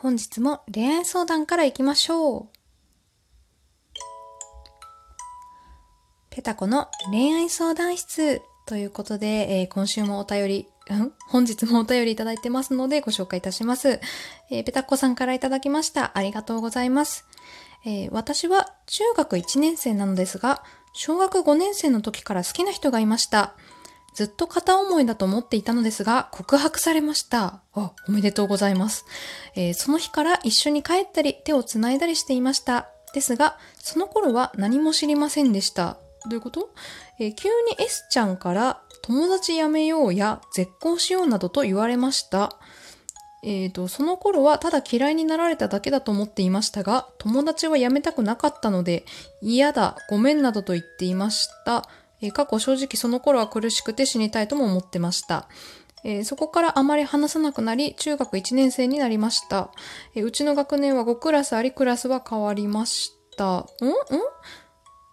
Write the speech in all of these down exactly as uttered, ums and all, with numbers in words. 本日も恋愛相談からいきましょう。ペタコの恋愛相談室ということで、えー、今週もお便り、うん、本日もお便りいただいてますのでご紹介いたします、えー、ペタコさんからいただきました。ありがとうございます、えー、私は中学いちねん生なのですが、小学ごねん生の時から好きな人がいました。ずっと片思いだと思っていたのですが、告白されました。あ、おめでとうございます、えー、その日から一緒に帰ったり手をつないだりしていました。ですがその頃は何も知りませんでした。どういうこと、えー、急に S ちゃんから友達やめようや絶交しようなどと言われました。えーと、その頃はただ嫌いになられただけだと思っていましたが、友達はやめたくなかったので、嫌だ、ごめんなどと言っていました。えー、過去正直その頃は苦しくて死にたいとも思ってました。えー、そこからあまり話さなくなり、中学いちねん生になりました。えー、うちの学年はごクラスありクラスは変わりました。んん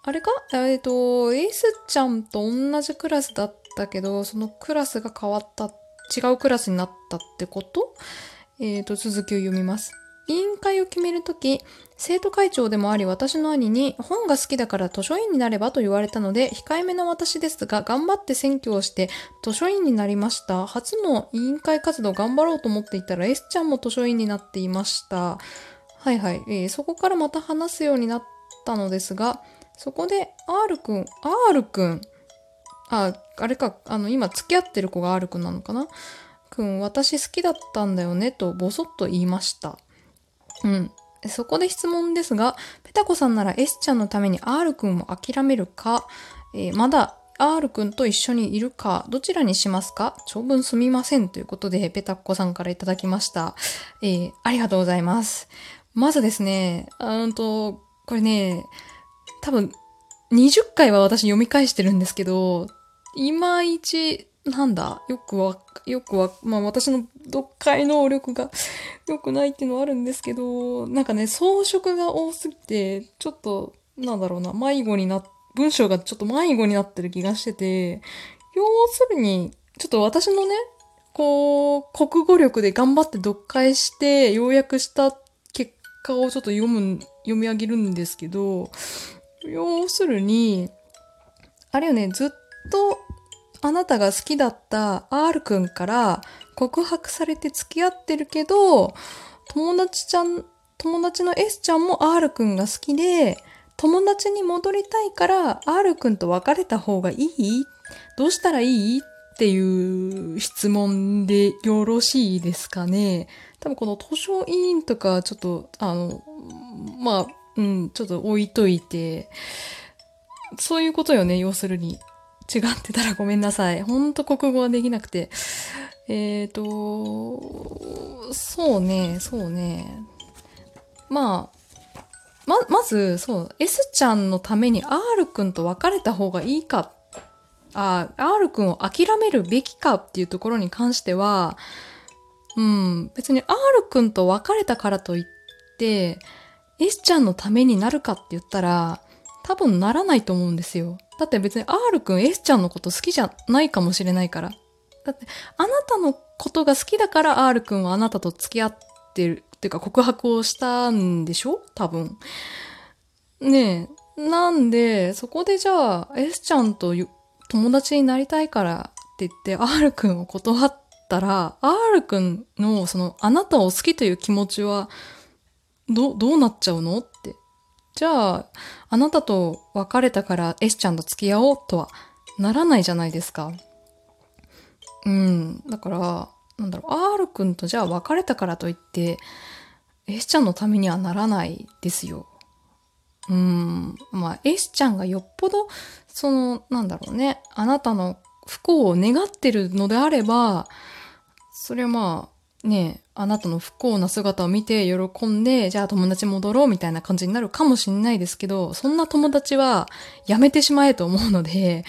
あれかえっと、エースちゃんと同じクラスだったけど、そのクラスが変わった、違うクラスになったってこと？えっと、続きを読みます。委員会を決めるとき、生徒会長でもあり私の兄に本が好きだから図書委員になればと言われたので、控えめな私ですが頑張って選挙をして図書委員になりました。初の委員会活動頑張ろうと思っていたら S ちゃんも図書委員になっていました。はいはい。えー、そこからまた話すようになったのですが、そこで R 君、R 君、あ、あれか、あの、今付き合ってる子が R 君なのかな？君、私好きだったんだよねとボソッと言いました。うん。そこで質問ですが、ペタコさんなら S ちゃんのために R 君を諦めるか、えー、まだ R 君と一緒にいるか、どちらにしますか？長文すみませんということで、ペタコさんからいただきました。えー、ありがとうございます。まずですね、うんと、これね、多分、にじゅっかいは私読み返してるんですけど、いまいち、なんだ、よくわ、よくわ、まあ私の読解能力が良くないっていうのはあるんですけど、なんかね、装飾が多すぎて、ちょっと、なんだろうな、迷子にな、文章がちょっと迷子になってる気がしてて、要するに、ちょっと私のね、こう、国語力で頑張って読解して、要約した結果をちょっと読む、読み上げるんですけど、要するに、あれよね、ずっとあなたが好きだった R 君から告白されて付き合ってるけど、友達ちゃん、友達の S ちゃんも R 君が好きで、友達に戻りたいから R 君と別れた方がいい？どうしたらいい？っていう質問でよろしいですかね。多分この図書委員とかちょっと、あの、まあ、うん、ちょっと置いといて、そういうことよね、要するに。違ってたらごめんなさい。ほんと国語はできなくて。えーと、そうね、そうね。まあ、ま、まず、そう、S ちゃんのために R 君と別れた方がいいか、あ、R 君を諦めるべきかっていうところに関しては、うん、別に R 君と別れたからといって、S ちゃんのためになるかって言ったら、多分ならないと思うんですよ。だって別に R 君 S ちゃんのこと好きじゃないかもしれないから。だって、あなたのことが好きだから R 君はあなたと付き合ってる、っていうか告白をしたんでしょ？多分。ねえ。なんで、そこでじゃあ S ちゃんと友達になりたいからって言って R 君を断ったら、R 君のそのあなたを好きという気持ちは、ど、どうなっちゃうのって。じゃあ、あなたと別れたから S ちゃんと付き合おうとはならないじゃないですか。うん。だから、なんだろう、R 君とじゃあ別れたからといって、S ちゃんのためにはならないですよ。うん。まあ、S ちゃんがよっぽど、その、なんだろうね、あなたの不幸を願ってるのであれば、それはまあ、ねえ、あなたの不幸な姿を見て喜んで、じゃあ友達戻ろうみたいな感じになるかもしれないですけど、そんな友達はやめてしまえと思うので、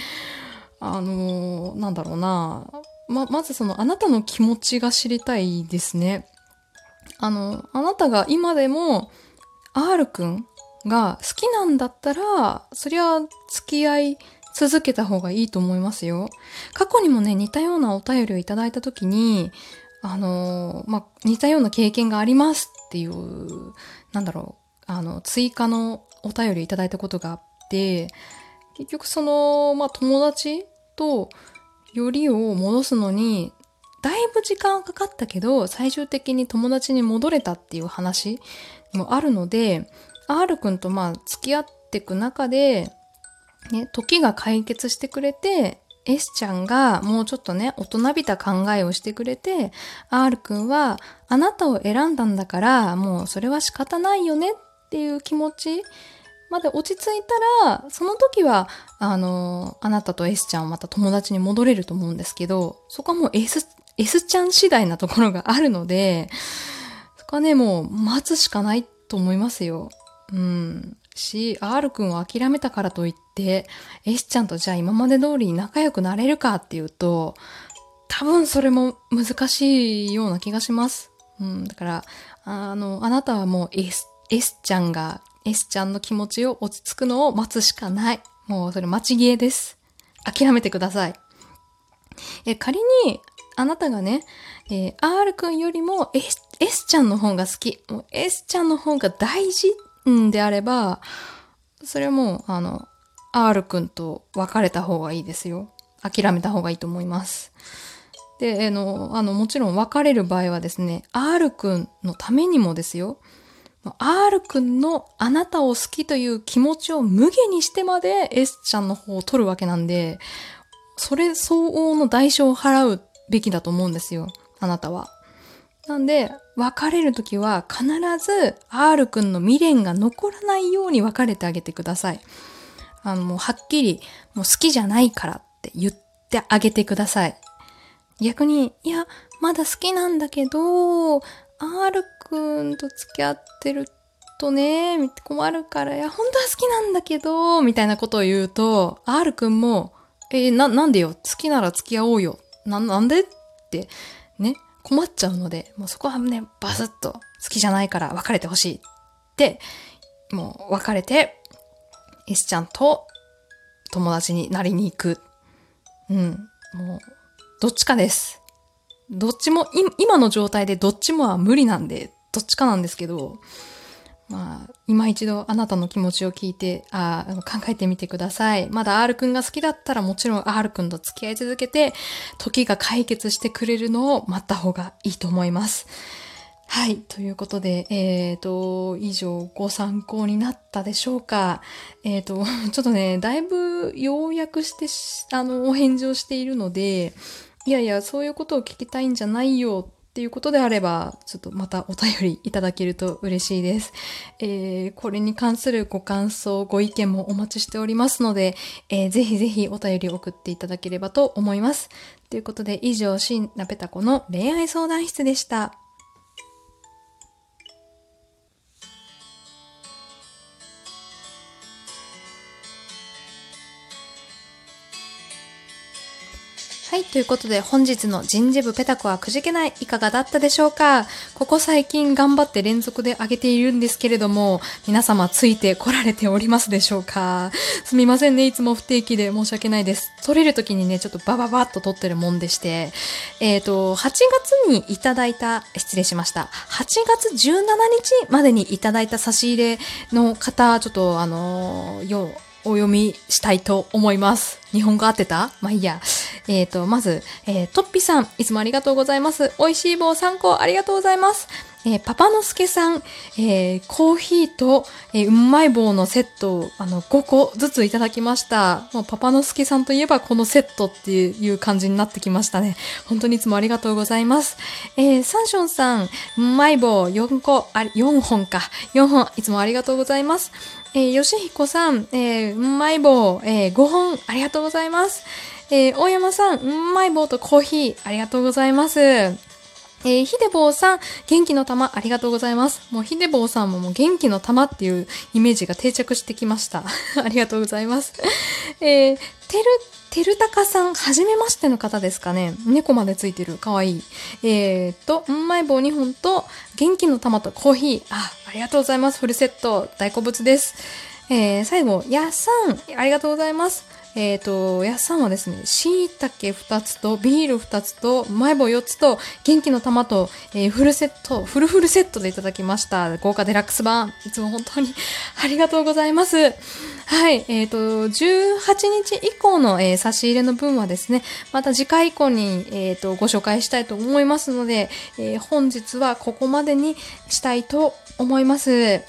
あのー、なんだろうな。ま、まずそのあなたの気持ちが知りたいですね。あの、あなたが今でも R 君が好きなんだったら、そりゃ付き合い続けた方がいいと思いますよ。過去にもね、似たようなお便りをいただいたときに、あのー、まあ、似たような経験がありますっていう、なんだろう、あの追加のお便りいただいたことがあって、結局その、まあ、友達とよりを戻すのにだいぶ時間かかったけど、最終的に友達に戻れたっていう話もあるので、 R 君とまあ付き合っていく中で、ね、時が解決してくれて、 S ちゃんがもうちょっとね大人びた考えをしてくれて、 R 君はあなたを選んだんだからもうそれは仕方ないよねっていう気持ちまで落ち着いたら、その時はあのあなたと S ちゃんはまた友達に戻れると思うんですけど、そこはもう S, S ちゃん次第なところがあるので、そこはねもう待つしかないと思いますよ。うんし、 R 君を諦めたからといって、S ちゃんとじゃあ今まで通り仲良くなれるかっていうと、多分それも難しいような気がします。うん、だから、あの、あなたはもう S、S ちゃんが、S ちゃんの気持ちを落ち着くのを待つしかない。もうそれ待ち消えです。諦めてください。え、仮に、あなたがね、えー、R 君よりも S、S ちゃんの方が好き。もう S ちゃんの方が大事。うんであれば、それはもうあの R 君と別れた方がいいですよ。諦めた方がいいと思います。で、あの、あのもちろん別れる場合はですね、R 君のためにもですよ。R 君のあなたを好きという気持ちを無限にしてまで S ちゃんの方を取るわけなんで、それ相応の代償を払うべきだと思うんですよ。あなたは。なんで別れるときは必ず R 君の未練が残らないように別れてあげてください。あのもうはっきりもう好きじゃないからって言ってあげてください。逆に、いやまだ好きなんだけど R 君と付き合ってるとね困るから、いや本当は好きなんだけどみたいなことを言うと R 君もえー、な、なんでよ、好きなら付き合おうよ、な、なんでってね困っちゃうので、もうそこはねバスッと好きじゃないから別れてほしいってもう別れて S ちゃんと友達になりに行く。うん、もうどっちかです。どっちも今の状態でどっちもは無理なんでどっちかなんですけど、まあ今一度あなたの気持ちを聞いてあ考えてみてください。まだ R 君が好きだったらもちろん R 君と付き合い続けて時が解決してくれるのを待った方がいいと思います。はい、ということで、えーと以上ご参考になったでしょうか。えーとちょっとねだいぶ要約してあのお返事をしているので、いやいやそういうことを聞きたいんじゃないよっていうことであれば、ちょっとまたお便りいただけると嬉しいです。えー、これに関するご感想、ご意見もお待ちしておりますので、えー、ぜひぜひお便り送っていただければと思います。ということで、以上、しんなぺたこの恋愛相談室でした。はい、ということで本日の人事部ペタコはくじけない、いかがだったでしょうか。ここ最近頑張って連続で上げているんですけれども、皆様ついてこられておりますでしょうか。すみませんね、いつも不定期で申し訳ないです。撮れる時にねちょっとバババッと撮ってるもんでして、えーとはちがつにいただいた、失礼しました、はちがつじゅうしちにちまでにいただいた差し入れの方、ちょっとあのー、よお読みしたいと思います。日本語合ってた？まあいいや。えーと、まず、えー、トッピさん、いつもありがとうございます。おいしい棒さんこありがとうございます。えー、パパのすけさん、えー、コーヒーと、えー、うまい棒のセットをあのごこずついただきました。もうパパのすけさんといえばこのセットっていう感じになってきましたね。本当にいつもありがとうございます。えー、サンションさん、うまい棒よんこ、あ、よんほんか。よんほん、いつもありがとうございます。えー、よしひこさん、えー、うまい棒、えー、ごほん、ありがとうございます。えー、大山さん、うまい棒とコーヒー、ありがとうございます。えー、ひでぼうさん、元気の玉ありがとうございます。もうひでぼうさんももう元気の玉っていうイメージが定着してきました。ありがとうございます。えー、てる、てるたかさん、はじめましての方ですかね。猫までついてる。かわいい。えーと、うんまい棒にほんと、元気の玉とコーヒー。あ、ありがとうございます。フルセット、大好物です。えー、最後、やっさん、ありがとうございます。えっと、やっさんはですね、椎茸ふたつと、ビールふたつと、マイボよっつと、元気の玉と、えー、フルセット、フルフルセットでいただきました。豪華デラックス版。いつも本当にありがとうございます。はい。えっと、じゅうはちにち以降の、えー、差し入れの分はですね、また次回以降に、えっと、ご紹介したいと思いますので、えー、本日はここまでにしたいと思います。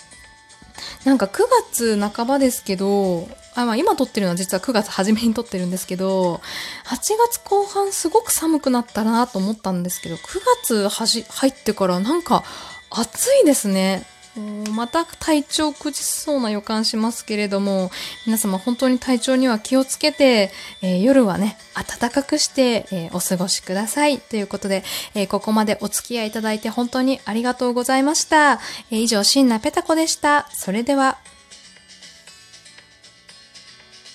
なんかくがつなかばですけど、あ、まあ、今撮ってるのは実はくがつ初めに撮ってるんですけど、はちがつこう半すごく寒くなったなと思ったんですけど、くがつはじ入ってからなんか暑いですね。また体調崩しそうな予感しますけれども、皆様本当に体調には気をつけて、えー、夜はね、暖かくして、えー、お過ごしください。ということで、えー、ここまでお付き合いいただいて本当にありがとうございました。えー、以上、シンナペタコでした。それでは。